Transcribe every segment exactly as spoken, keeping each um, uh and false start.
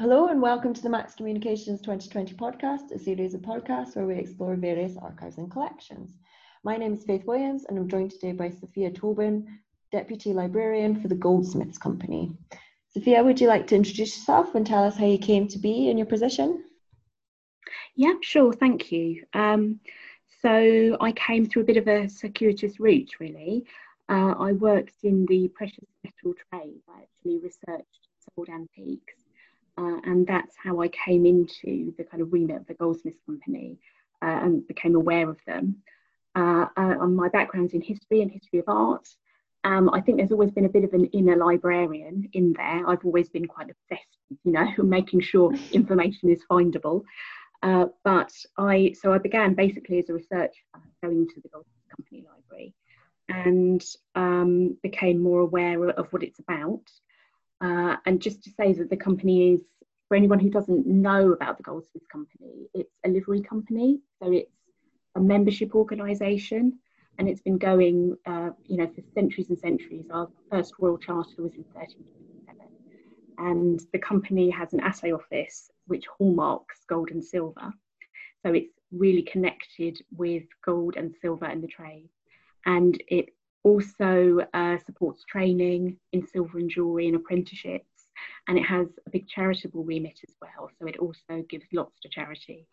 Hello and welcome to the Max Communications twenty twenty podcast, a series of podcasts where we explore various archives and collections. My name is Faith Williams and I'm joined today by Sophia Tobin, Deputy Librarian for the Goldsmiths Company. Sophia, would you like to introduce yourself and tell us how you came to be in your position? Yeah, sure, thank you. Um, so I came through a bit of a circuitous route, really. Uh, I worked in the precious metal trade. I actually researched and sold antiques. Uh, and that's how I came into the kind of remit of the Goldsmiths Company uh, and became aware of them. Uh, uh, my background's in history and history of art. Um, I think there's always been a bit of an inner librarian in there. I've always been quite obsessed, you know, making sure information is findable. Uh, but I, so I began basically as a researcher going to the Goldsmiths Company Library and um, became more aware of what it's about. Uh, and just to say that the company is, for anyone who doesn't know about the Goldsmiths Company, it's a livery company, so it's a membership organisation, and it's been going, uh, you know, for centuries and centuries. Our first Royal Charter was in thirteen twenty-seven, and the company has an assay office which hallmarks gold and silver, so it's really connected with gold and silver and the trade, and it also uh, supports training in silver and jewellery and apprenticeships, and it has a big charitable remit as well, so it also gives lots to charity.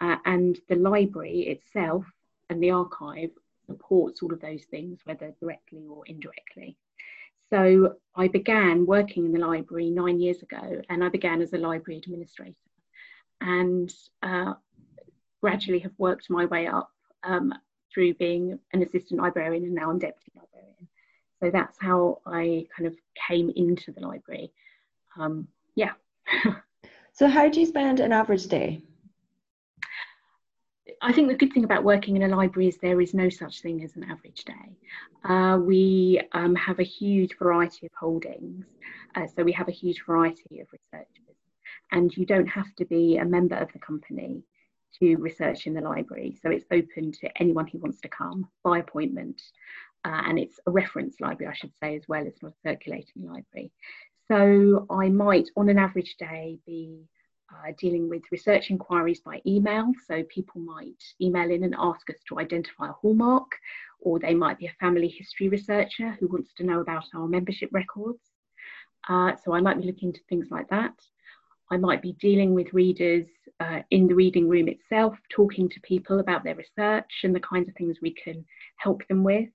Uh, and the library itself and the archive supports all of those things, whether directly or indirectly. So I began working in the library nine years ago, and I began as a library administrator, and uh, gradually have worked my way up um, through being an assistant librarian, and now I'm deputy librarian. So that's how I kind of came into the library. Um, yeah. So how do you spend an average day? I think the good thing about working in a library is there is no such thing as an average day. Uh, we um, have a huge variety of holdings. Uh, so we have a huge variety of researchers, and you don't have to be a member of the company to research in the library, so it's open to anyone who wants to come by appointment, uh, and it's a reference library, I should say, as well. It's not a circulating library, so I might on an average day be uh, dealing with research inquiries by email. So people might email in and ask us to identify a hallmark, or they might be a family history researcher who wants to know about our membership records, uh, so I might be looking into things like that. I might be dealing with readers uh, in the reading room itself, talking to people about their research and the kinds of things we can help them with.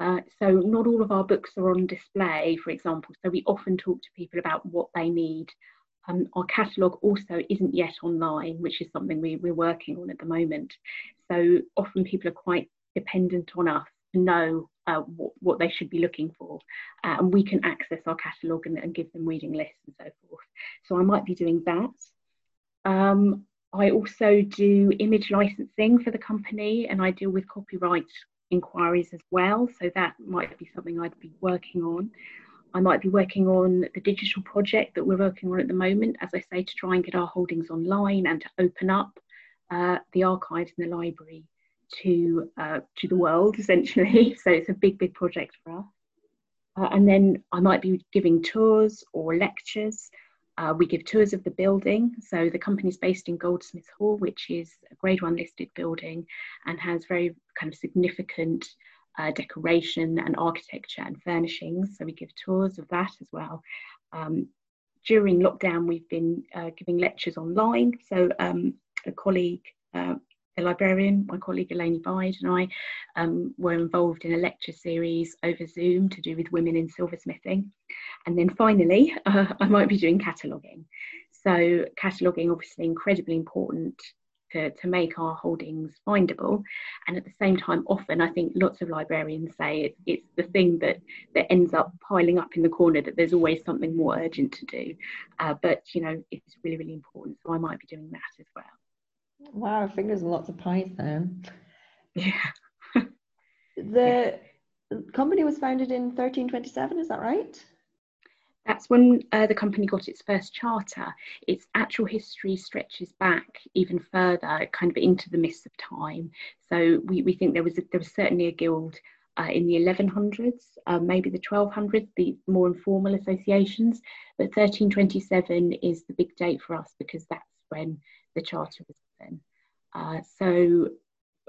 Uh, so not all of our books are on display, for example, so we often talk to people about what they need. Um, our catalogue also isn't yet online, which is something we, we're working on at the moment. So often people are quite dependent on us to know uh, what, what they should be looking for, uh, and we can access our catalogue and, and give them reading lists and so forth. So I might be doing that. Um, I also do image licensing for the company, and I deal with copyright inquiries as well, so that might be something I'd be working on. I might be working on the digital project that we're working on at the moment, as I say, to try and get our holdings online and to open up uh, the archives in the library to uh, to the world, essentially. So it's a big, big project for us. Uh, and then I might be giving tours or lectures. Uh, we give tours of the building. So the company's based in Goldsmiths Hall, which is a grade one listed building and has very kind of significant uh, decoration and architecture and furnishings. So we give tours of that as well. Um, during lockdown, we've been uh, giving lectures online. So um, a colleague, uh, The librarian, my colleague Eleni Bide, and I um, were involved in a lecture series over Zoom to do with women in silversmithing. And then finally, uh, I might be doing cataloguing. So cataloguing, obviously incredibly important to, to make our holdings findable. And at the same time, often I think lots of librarians say it, it's the thing that, that ends up piling up in the corner, that there's always something more urgent to do. Uh, but, you know, it's really, really important. So I might be doing that as well. Wow, fingers and lots of pies then. Yeah. The yeah. company was founded in thirteen twenty-seven, is that right? That's when uh, the company got its first charter. Its actual history stretches back even further, kind of into the mists of time. So we, we think there was a, there was certainly a guild uh, in the eleven hundreds, uh, maybe the twelve hundreds, the more informal associations, but thirteen twenty-seven is the big date for us because that's when the charter was given. Uh, so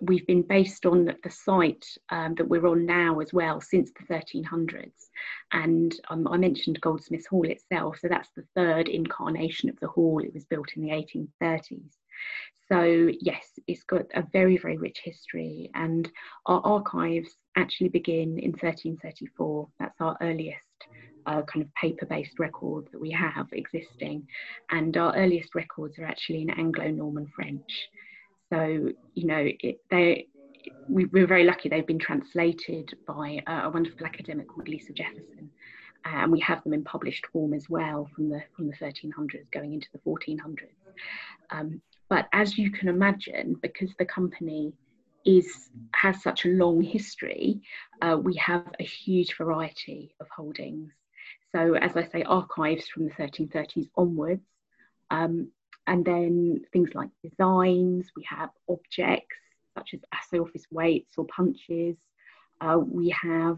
we've been based on the site um, that we're on now as well since the thirteen hundreds, and um, I mentioned Goldsmiths Hall itself, so that's the third incarnation of the hall. It was built in the eighteen thirties. So yes, it's got a very, very rich history, and our archives actually begin in thirteen thirty-four. That's our earliest uh, kind of paper-based record that we have existing, and our earliest records are actually in Anglo-Norman French. So, you know, it, they, we, we're very lucky they've been translated by a wonderful academic called Lisa Jefferson, and we have them in published form as well from the, from the thirteen hundreds going into the fourteen hundreds. Um, but as you can imagine, because the company is, has such a long history, uh, we have a huge variety of holdings. So, as I say, archives from the thirteen thirties onwards, um, and then things like designs, we have objects such as assay office weights or punches, uh, we have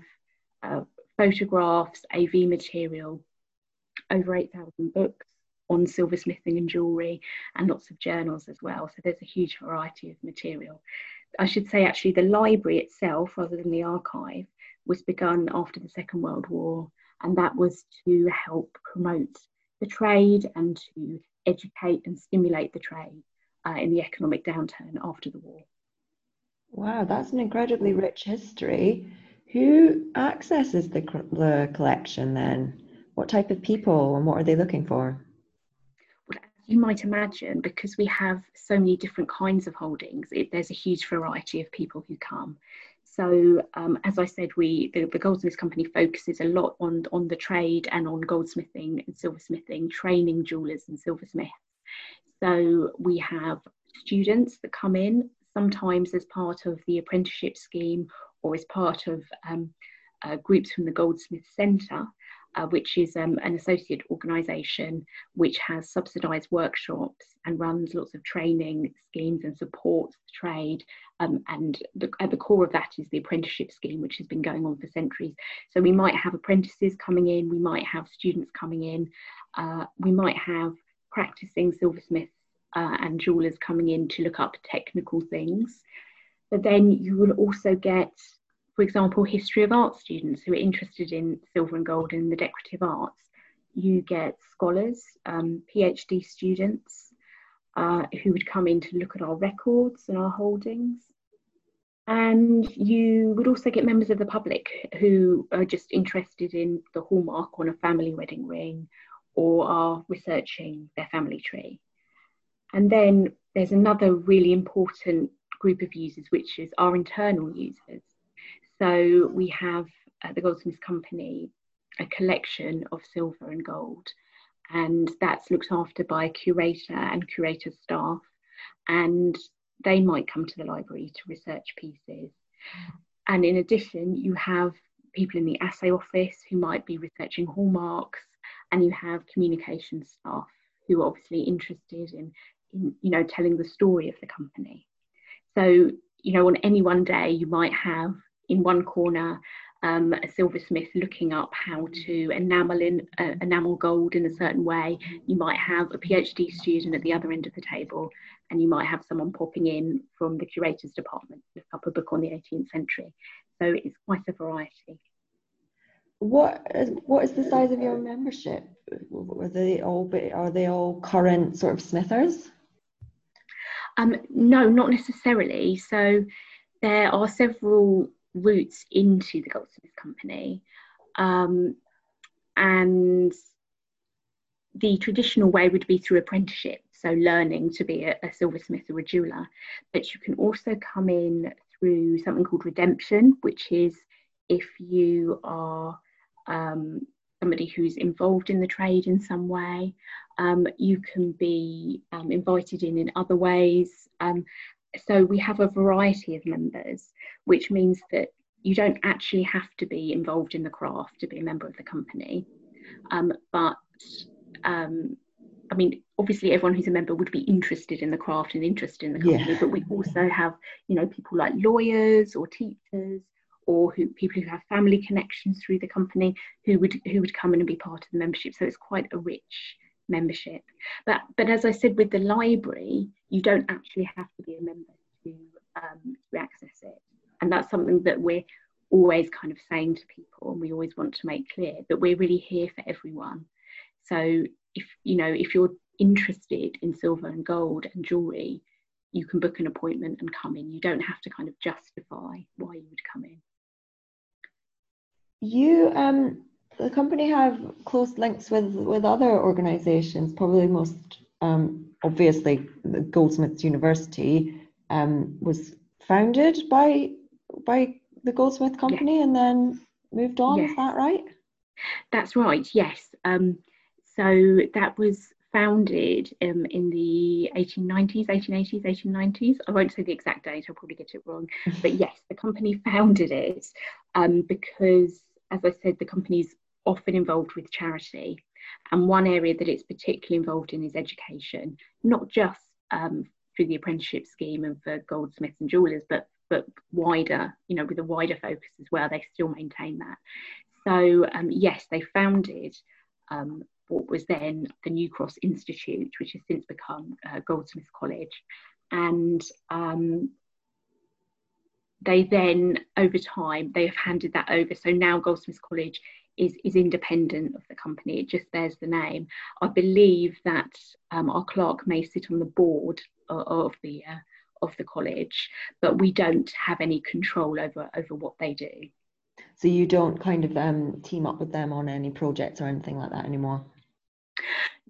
uh, photographs, A V material, over eight thousand books on silversmithing and jewellery, and lots of journals as well. So there's a huge variety of material. I should say actually the library itself, rather than the archive, was begun after the Second World War, and that was to help promote the trade and to educate and stimulate the trade uh, in the economic downturn after the war. Wow, that's an incredibly rich history. Who accesses the, the collection then? What type of people, and what are they looking for? Well, as you might imagine, because we have so many different kinds of holdings, it, there's a huge variety of people who come. So um, as I said, we the, the Goldsmiths Company focuses a lot on, on the trade and on goldsmithing and silversmithing, training jewellers and silversmiths. So we have students that come in, sometimes as part of the apprenticeship scheme or as part of um, uh, groups from the Goldsmiths Centre, uh, which is um, an associate organisation which has subsidised workshops and runs lots of training schemes and supports the trade. Um, and the, at the core of that is the apprenticeship scheme, which has been going on for centuries. So we might have apprentices coming in, we might have students coming in, uh, we might have practicing silversmiths uh, and jewellers coming in to look up technical things. But then you will also get, for example, history of art students who are interested in silver and gold and the decorative arts. You get scholars, um, PhD students, Uh, who would come in to look at our records and our holdings. And you would also get members of the public who are just interested in the hallmark on a family wedding ring or are researching their family tree. And then there's another really important group of users, which is our internal users. So we have at the Goldsmiths Company a collection of silver and gold, and that's looked after by a curator and curator staff, and they might come to the library to research pieces. And in addition, you have people in the assay office who might be researching hallmarks, and you have communication staff who are obviously interested in, in you know, telling the story of the company. So, you know, on any one day, you might have in one corner Um, a silversmith looking up how to enamel in uh, enamel gold in a certain way. You might have a PhD student at the other end of the table, and you might have someone popping in from the curator's department to look up a book on the eighteenth century. So it's quite a variety. What is, what is the size of your membership? Are they all are they all current sort of smithers? Um, no, not necessarily. So there are several roots into the Goldsmiths Company, um, and the traditional way would be through apprenticeship, so learning to be a, a silversmith or a jeweller. But you can also come in through something called redemption, which is if you are um, somebody who's involved in the trade in some way. Um, you can be um, invited in in other ways. Um, So we have a variety of members, which means that you don't actually have to be involved in the craft to be a member of the company. Um, but, um, I mean, obviously everyone who's a member would be interested in the craft and interested in the company, yeah. But we also have, you know, people like lawyers or teachers or who people who have family connections through the company who would who would come in and be part of the membership. So it's quite a rich membership. But but as I said, with the library, you don't actually have to be a member to um, to access it, and that's something that we're always kind of saying to people, and we always want to make clear that we're really here for everyone. So if you know if you're interested in silver and gold and jewellery, you can book an appointment and come in. You don't have to kind of justify why you would come in. You, um, the company have close links with, with other organisations, probably most um, obviously the Goldsmiths University um, was founded by, by the Goldsmith Company, yes, and then moved on, yes. Is that right? That's right, yes. Um, so that was founded um, in the eighteen nineties, eighteen eighties, eighteen nineties. I won't say the exact date, I'll probably get it wrong. But yes, the company founded it um, because, as I said, the company's often involved with charity. And one area that it's particularly involved in is education, not just um, through the apprenticeship scheme and for goldsmiths and jewellers, but, but wider, you know, with a wider focus as well. They still maintain that. So um, yes, they founded um, what was then the New Cross Institute, which has since become uh, Goldsmiths College. And um, they then, over time, they have handed that over. So now Goldsmiths College is, is independent of the company. It just bears the name. I believe that um, our clerk may sit on the board of, of the uh, of the college, but we don't have any control over, over what they do. So you don't kind of um, team up with them on any projects or anything like that anymore?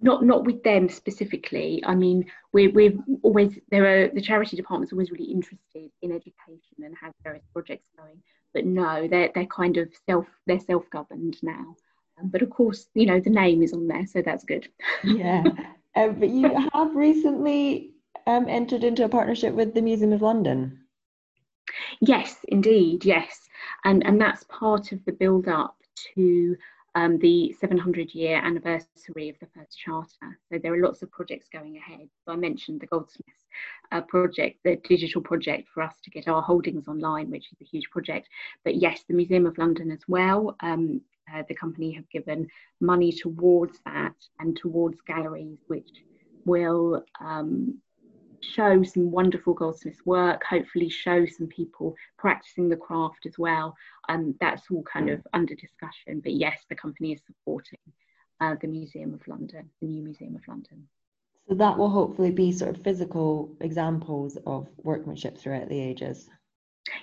Not not with them specifically. I mean, we're, we're always, there are, the charity department's always really interested in education and has various projects going, but no, they're, they're kind of self, they're self-governed now. Um, but of course, you know, the name is on there, so that's good. Yeah, um, but you have recently um, entered into a partnership with the Museum of London. Yes, indeed, yes. And, and that's part of the build-up to um, the seven hundred year anniversary of the First Charter. So there are lots of projects going ahead. So I mentioned the Goldsmiths uh, project, the digital project for us to get our holdings online, which is a huge project. But yes, the Museum of London as well. Um, uh, the company have given money towards that and towards galleries, which will um, show some wonderful goldsmiths work, hopefully show some people practicing the craft as well, and um, that's all kind of under discussion. But yes, the company is supporting uh, the Museum of London, the new Museum of London. So that will hopefully be sort of physical examples of workmanship throughout the ages.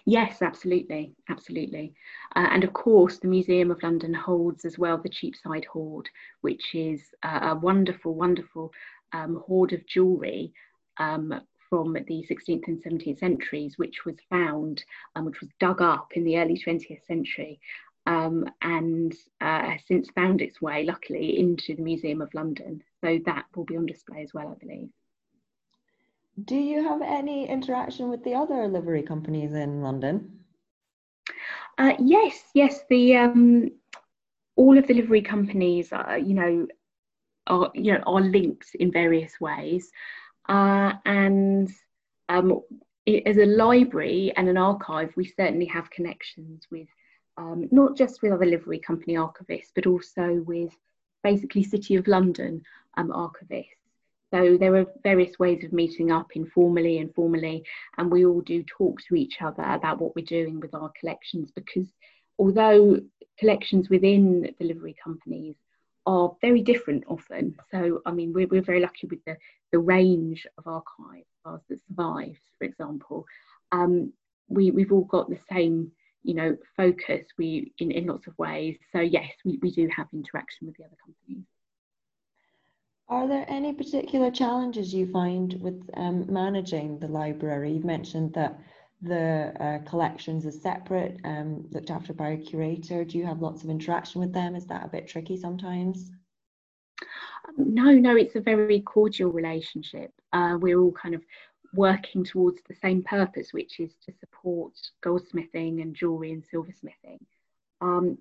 Yes, absolutely, absolutely. Uh, and of course, the Museum of London holds as well the Cheapside Hoard, which is uh, a wonderful, wonderful um, hoard of jewellery Um, from the sixteenth and seventeenth centuries, which was found, um, which was dug up in the early twentieth century, um, and uh, has since found its way, luckily, into the Museum of London. So that will be on display as well, I believe. Do you have any interaction with the other livery companies in London? Uh, yes, yes. The um, all of the livery companies are, you know, are you know are linked in various ways. Uh, and um, it, as a library and an archive, we certainly have connections with um, not just with other livery company archivists, but also with basically City of London um, archivists. So there are various ways of meeting up informally and formally, and we all do talk to each other about what we're doing with our collections, because although collections within the livery companies are very different often. So, I mean, we're, we're very lucky with the, the range of archives that survives, for example. Um, we, we've all got the same, you know, focus we in, in lots of ways. So, yes, we, we do have interaction with the other companies. Are there any particular challenges you find with um, managing the library? You've mentioned that the uh, collections are separate, um, looked after by a curator. Do you have lots of interaction with them? Is that a bit tricky sometimes? Um, no, no, it's a very cordial relationship. Uh, we're all kind of working towards the same purpose, which is to support goldsmithing and jewellery and silversmithing. Um,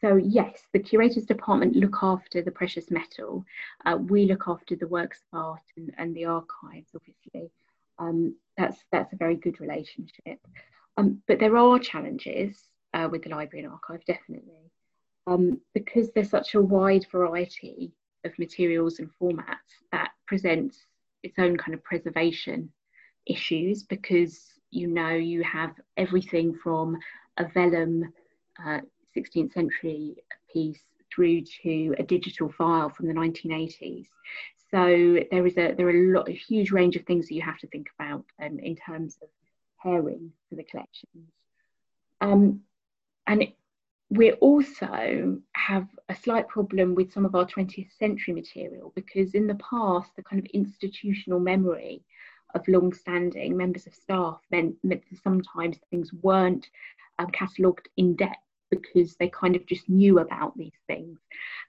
so yes, the curators department look after the precious metal. Uh, we look after the works of art and, and the archives, obviously. Um, that's that's a very good relationship, um, but there are challenges uh, with the library and archive, definitely. Um, because there's such a wide variety of materials and formats, that presents its own kind of preservation issues, because you know you have everything from a vellum uh, sixteenth century piece through to a digital file from the nineteen eighties. So there is a there are a lot a huge range of things that you have to think about um, in terms of pairing for the collections. Um, and it, we also have a slight problem with some of our twentieth century material, because in the past the kind of institutional memory of long-standing members of staff meant that sometimes things weren't um, catalogued in depth, because they kind of just knew about these things.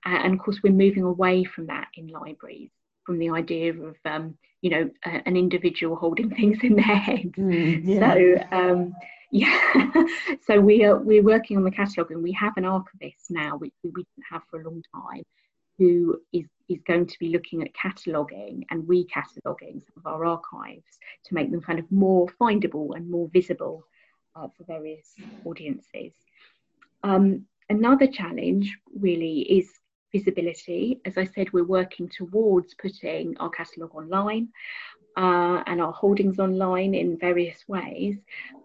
Uh, and of course we're moving away from that in libraries, from the idea of um, you know a, an individual holding things in their heads. Mm, yeah. So um, yeah, so we are we're working on the catalogue, and we have an archivist now, which we didn't have for a long time, who is is going to be looking at cataloguing and recataloguing some of our archives to make them kind of more findable and more visible uh, for various audiences. Um, another challenge really is visibility. As I said, we're working towards putting our catalogue online uh, and our holdings online in various ways.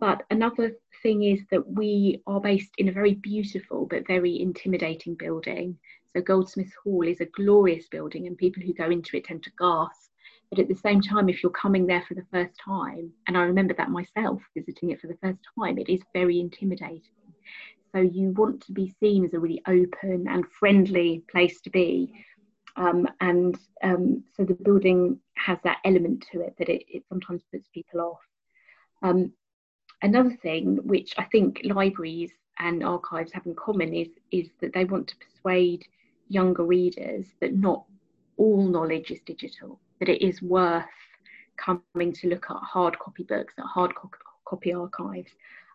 But another thing is that we are based in a very beautiful but very intimidating building. So Goldsmiths Hall is a glorious building, and people who go into it tend to gasp. But at the same time, if you're coming there for the first time, and I remember that myself visiting it for the first time, it is very intimidating. So you want to be seen as a really open and friendly place to be. Um, and um, so the building has that element to it that it, it sometimes puts people off. Um, another thing which I think libraries and archives have in common is, is that they want to persuade younger readers that not all knowledge is digital, that it is worth coming to look at hard copy books, at hard co- copy archives,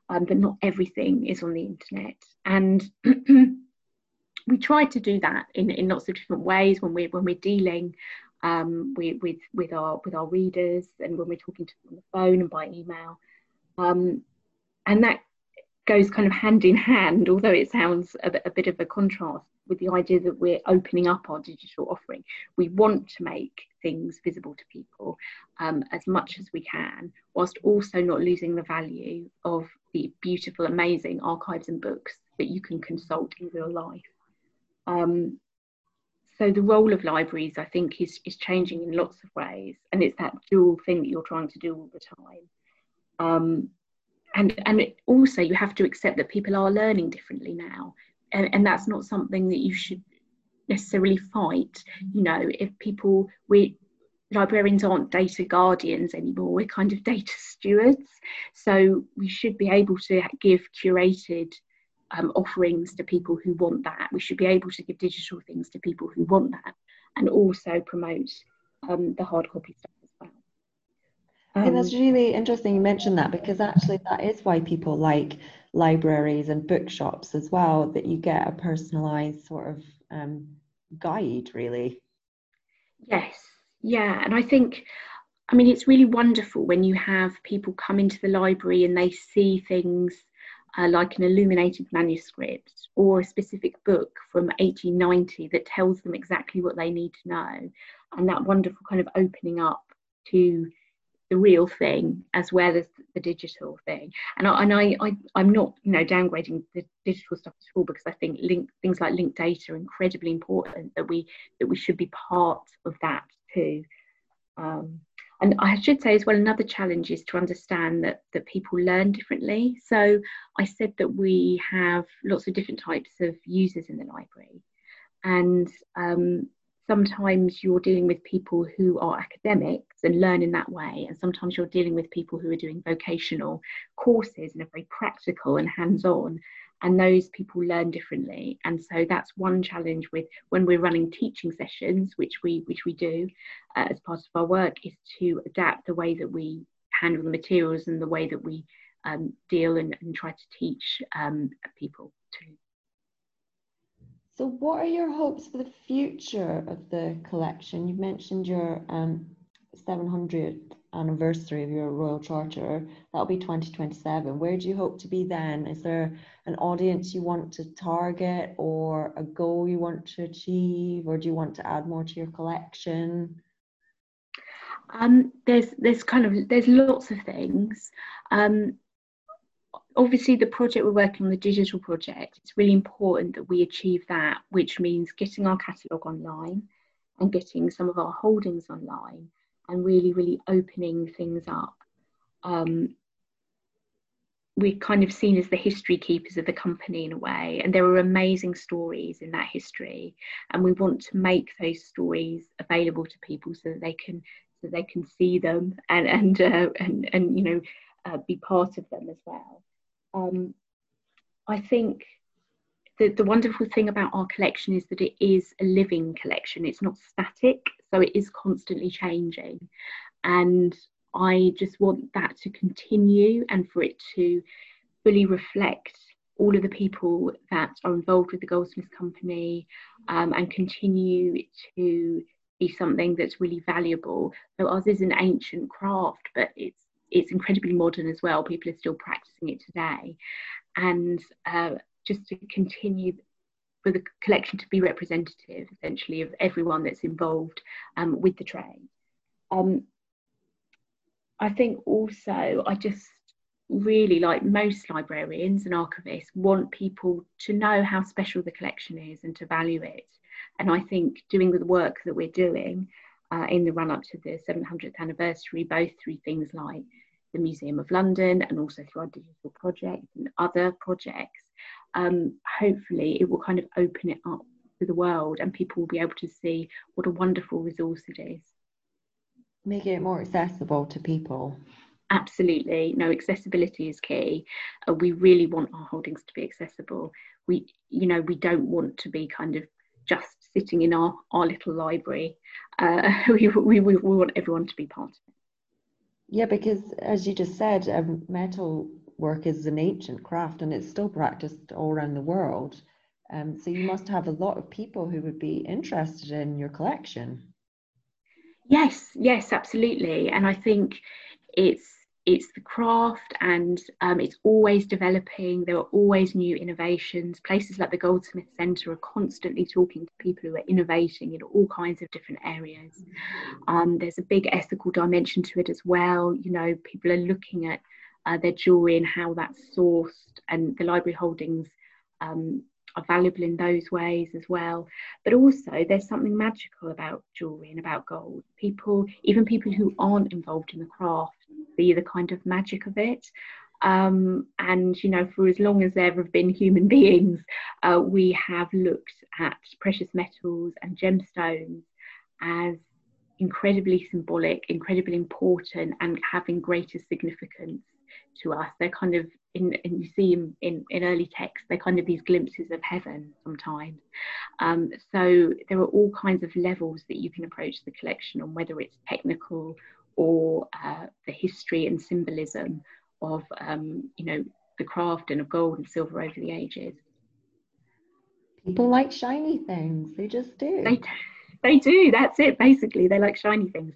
um, that not everything is on the internet. And we try to do that in, in lots of different ways when we're, when we're dealing um, with, with, with, our, with our readers, and when we're talking to them on the phone and by email. Um, and that goes kind of hand in hand, although it sounds a, a bit of a contrast, with the idea that we're opening up our digital offering. We want to make things visible to people um, as much as we can, whilst also not losing the value of the beautiful, amazing archives and books that you can consult in real life. Um, so the role of libraries, I think, is, is changing in lots of ways, and it's that dual thing that you're trying to do all the time. Um, And, and also you have to accept that people are learning differently now. And, and that's not something that you should necessarily fight. You know, if people, we librarians aren't data guardians anymore, we're kind of data stewards. So we should be able to give curated um, offerings to people who want that. We should be able to give digital things to people who want that, and also promote um, the hard copy stuff. Um, and that's really interesting you mentioned that, because actually that is why people like libraries and bookshops as well, that you get a personalised sort of um, guide, really. Yes, yeah, and I think, I mean, it's really wonderful when you have people come into the library and they see things uh, like an illuminated manuscript or a specific book from eighteen ninety that tells them exactly what they need to know, and that wonderful kind of opening up to the real thing as well as the digital thing. And, I, and I, I, I'm not, you know, downgrading the digital stuff at all, because I think link, things like linked data are incredibly important, that we that we should be part of that too. Um, and I should say as well, another challenge is to understand that, that people learn differently. So I said that we have lots of different types of users in the library, and um, sometimes you're dealing with people who are academics and learn in that way, and sometimes you're dealing with people who are doing vocational courses and are very practical and hands-on, and those people learn differently. And so that's one challenge with when we're running teaching sessions, which we which we do uh, as part of our work, is to adapt the way that we handle the materials and the way that we um, deal and, and try to teach um, people to. So what are your hopes for the future of the collection? You've mentioned your um, seven hundredth anniversary of your Royal Charter, that'll be twenty twenty-seven. Where do you hope to be then? Is there an audience you want to target or a goal you want to achieve, or do you want to add more to your collection? Um, there's there's kind of there's lots of things. Um, obviously the project we're working on, the digital project, it's really important that we achieve that, which means getting our catalogue online and getting some of our holdings online and really, really opening things up. Um, we're kind of seen as the history keepers of the company in a way, and there are amazing stories in that history, and we want to make those stories available to people so that they can so they can see them and and uh, and and you know uh, be part of them as well. Um, I think the the wonderful thing about our collection is that it is a living collection. It's not static, so it is constantly changing, and I just want that to continue and for it to fully reflect all of the people that are involved with the Goldsmiths Company, um, and continue to be something that's really valuable. So ours is an ancient craft, but it's it's incredibly modern as well. People are still practicing it today, and uh, just to continue for the collection to be representative, essentially, of everyone that's involved um, with the trade. Um, I think also I just really, like most librarians and archivists, want people to know how special the collection is and to value it. And I think doing the work that we're doing uh, in the run up to the seven hundredth anniversary, both through things like the Museum of London and also through our digital project and other projects, um, hopefully it will kind of open it up to the world and people will be able to see what a wonderful resource it is. Making it more accessible to people. Absolutely. No, accessibility is key. Uh, we really want our holdings to be accessible. We, you know, we don't want to be kind of just sitting in our, our little library. Uh, we, we, we want everyone to be part of it. Yeah, because as you just said, um, metal work is an ancient craft and it's still practiced all around the world. Um, so you must have a lot of people who would be interested in your collection. Yes, yes, absolutely. And I think it's it's the craft, and um, it's always developing. There are always new innovations. Places like the Goldsmiths Centre are constantly talking to people who are innovating in all kinds of different areas. Um, there's a big ethical dimension to it as well. You know, people are looking at uh, their jewellery and how that's sourced, and the library holdings um, are valuable in those ways as well. But also there's something magical about jewellery and about gold. People, even people who aren't involved in the craft, see the kind of magic of it. Um, and, you know, for as long as there have been human beings, uh, we have looked at precious metals and gemstones as incredibly symbolic, incredibly important, and having greater significance to us. They're kind of, in, and you see in, in, in early texts, they're kind of these glimpses of heaven sometimes. Um, so there are all kinds of levels that you can approach the collection on, whether it's technical or uh, the history and symbolism of, um, you know, the craft and of gold and silver over the ages. People like shiny things, they just do. They do, they do. That's it, basically. They like shiny things.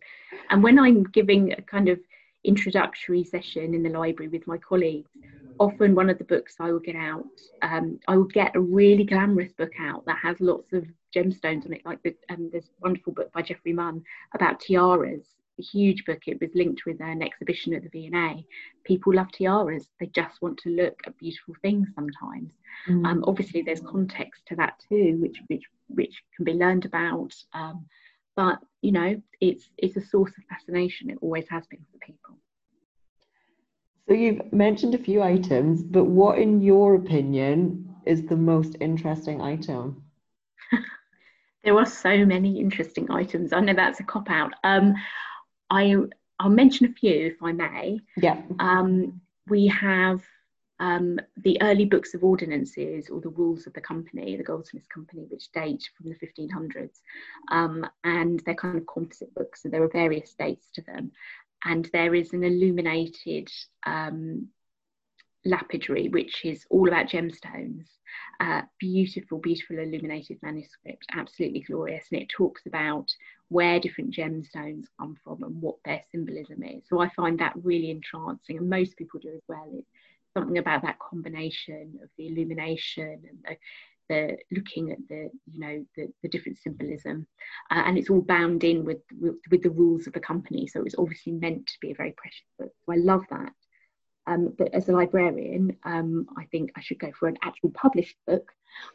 And when I'm giving a kind of introductory session in the library with my colleagues, often one of the books I will get out, um, I will get a really glamorous book out that has lots of gemstones on it, like the, um, this wonderful book by Geoffrey Munn about tiaras, a huge book. It was linked with an exhibition at the V and A. People love tiaras. They just want to look at beautiful things sometimes. Mm. Um, obviously there's context to that too, which which, which can be learned about, um, but, you know, it's it's a source of fascination. It always has been for people. So you've mentioned a few items, but what, in your opinion, is the most interesting item? There are so many interesting items. I know that's a cop-out. Um, I, I'll mention a few, if I may. Yeah. Um, we have um, the early books of ordinances, or the rules of the company, the Goldsmiths Company, which date from the fifteen hundreds. Um, and they're kind of composite books, so there are various dates to them. And there is an illuminated um, lapidary, which is all about gemstones. Uh, beautiful, beautiful illuminated manuscript, absolutely glorious. And it talks about where different gemstones come from and what their symbolism is. So I find that really entrancing, and most people do as well. It's something about that combination of the illumination and the, the looking at the, you know, the, the different symbolism. Uh, and it's all bound in with, with, with the rules of the company. So it was obviously meant to be a very precious book. So I love that. Um, but as a librarian, um, I think I should go for an actual published book.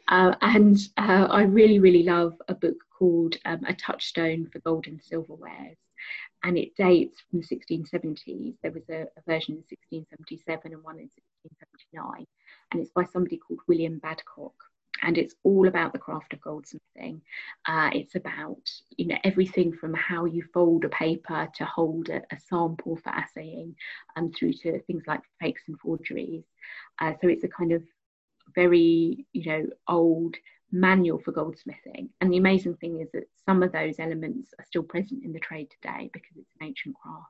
Uh, and uh, I really, really love a book called um, A Touchstone for Gold and Silverwares. And it dates from the sixteen seventies. There was a, a version in sixteen seventy-seven and one in sixteen seventy-nine. And it's by somebody called William Badcock. And it's all about the craft of goldsmithing. Uh, it's about, you know, everything from how you fold a paper to hold a, a sample for assaying, and um, through to things like fakes and forgeries. Uh, so it's a kind of very, you know, old manual for goldsmithing. And the amazing thing is that some of those elements are still present in the trade today because it's an ancient craft.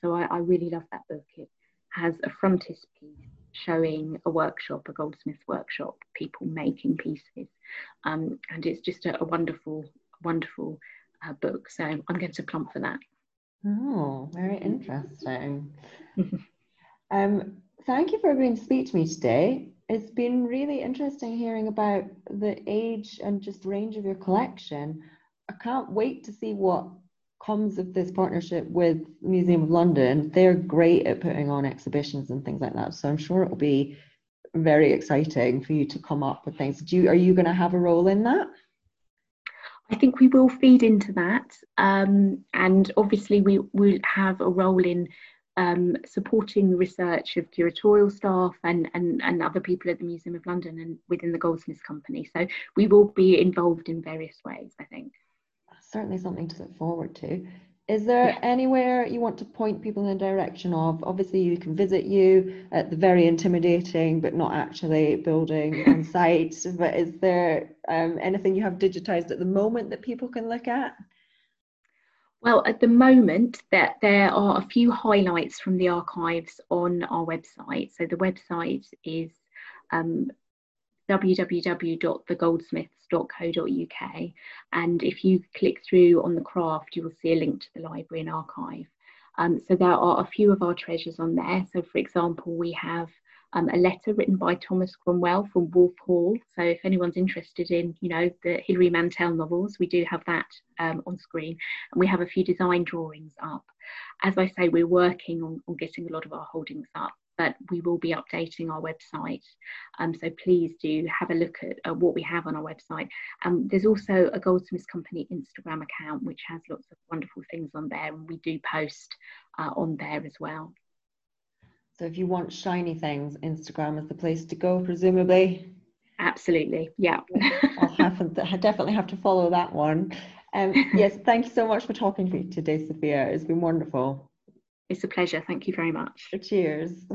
So I, I really love that book. It has a frontispiece showing a workshop, a goldsmith's workshop, people making pieces, um, and it's just a, a wonderful, wonderful uh, book. So I'm going to plump for that. Oh, very interesting. um, thank you for agreeing to speak to me today. It's been really interesting hearing about the age and just range of your collection. I can't wait to see what comes of this partnership with the Museum of London. They're great at putting on exhibitions and things like that, so I'm sure it'll be very exciting for you to come up with things. Do you, are you going to have a role in that? I think we will feed into that, um, and obviously we will have a role in um, supporting the research of curatorial staff and, and, and other people at the Museum of London and within the Goldsmiths Company, so we will be involved in various ways, I think. Certainly something to look forward to. Is there yeah. anywhere you want to point people in the direction of? Obviously you can visit you at the very intimidating but not actually building on site, but is there um, anything you have digitized at the moment that people can look at? Well, at the moment, that there are a few highlights from the archives on our website. So the website is um, w w w dot the goldsmiths dot co dot u k, and if you click through on the craft you will see a link to the library and archive. Um, so there are a few of our treasures on there. So for example, we have um, a letter written by Thomas Cromwell from Wolf Hall. So if anyone's interested in, you know, the Hilary Mantel novels, we do have that um, on screen, and we have a few design drawings up. As I say, we're working on, on getting a lot of our holdings up, but we will be updating our website. Um, so please do have a look at, at what we have on our website. Um, there's also a Goldsmiths Company Instagram account, which has lots of wonderful things on there, and we do post uh, on there as well. So if you want shiny things, Instagram is the place to go, presumably? Absolutely, yeah. I'll have to, I definitely have to follow that one. Um, yes, thank you so much for talking to me today, Sophia. It's been wonderful. It's a pleasure. Thank you very much. Cheers.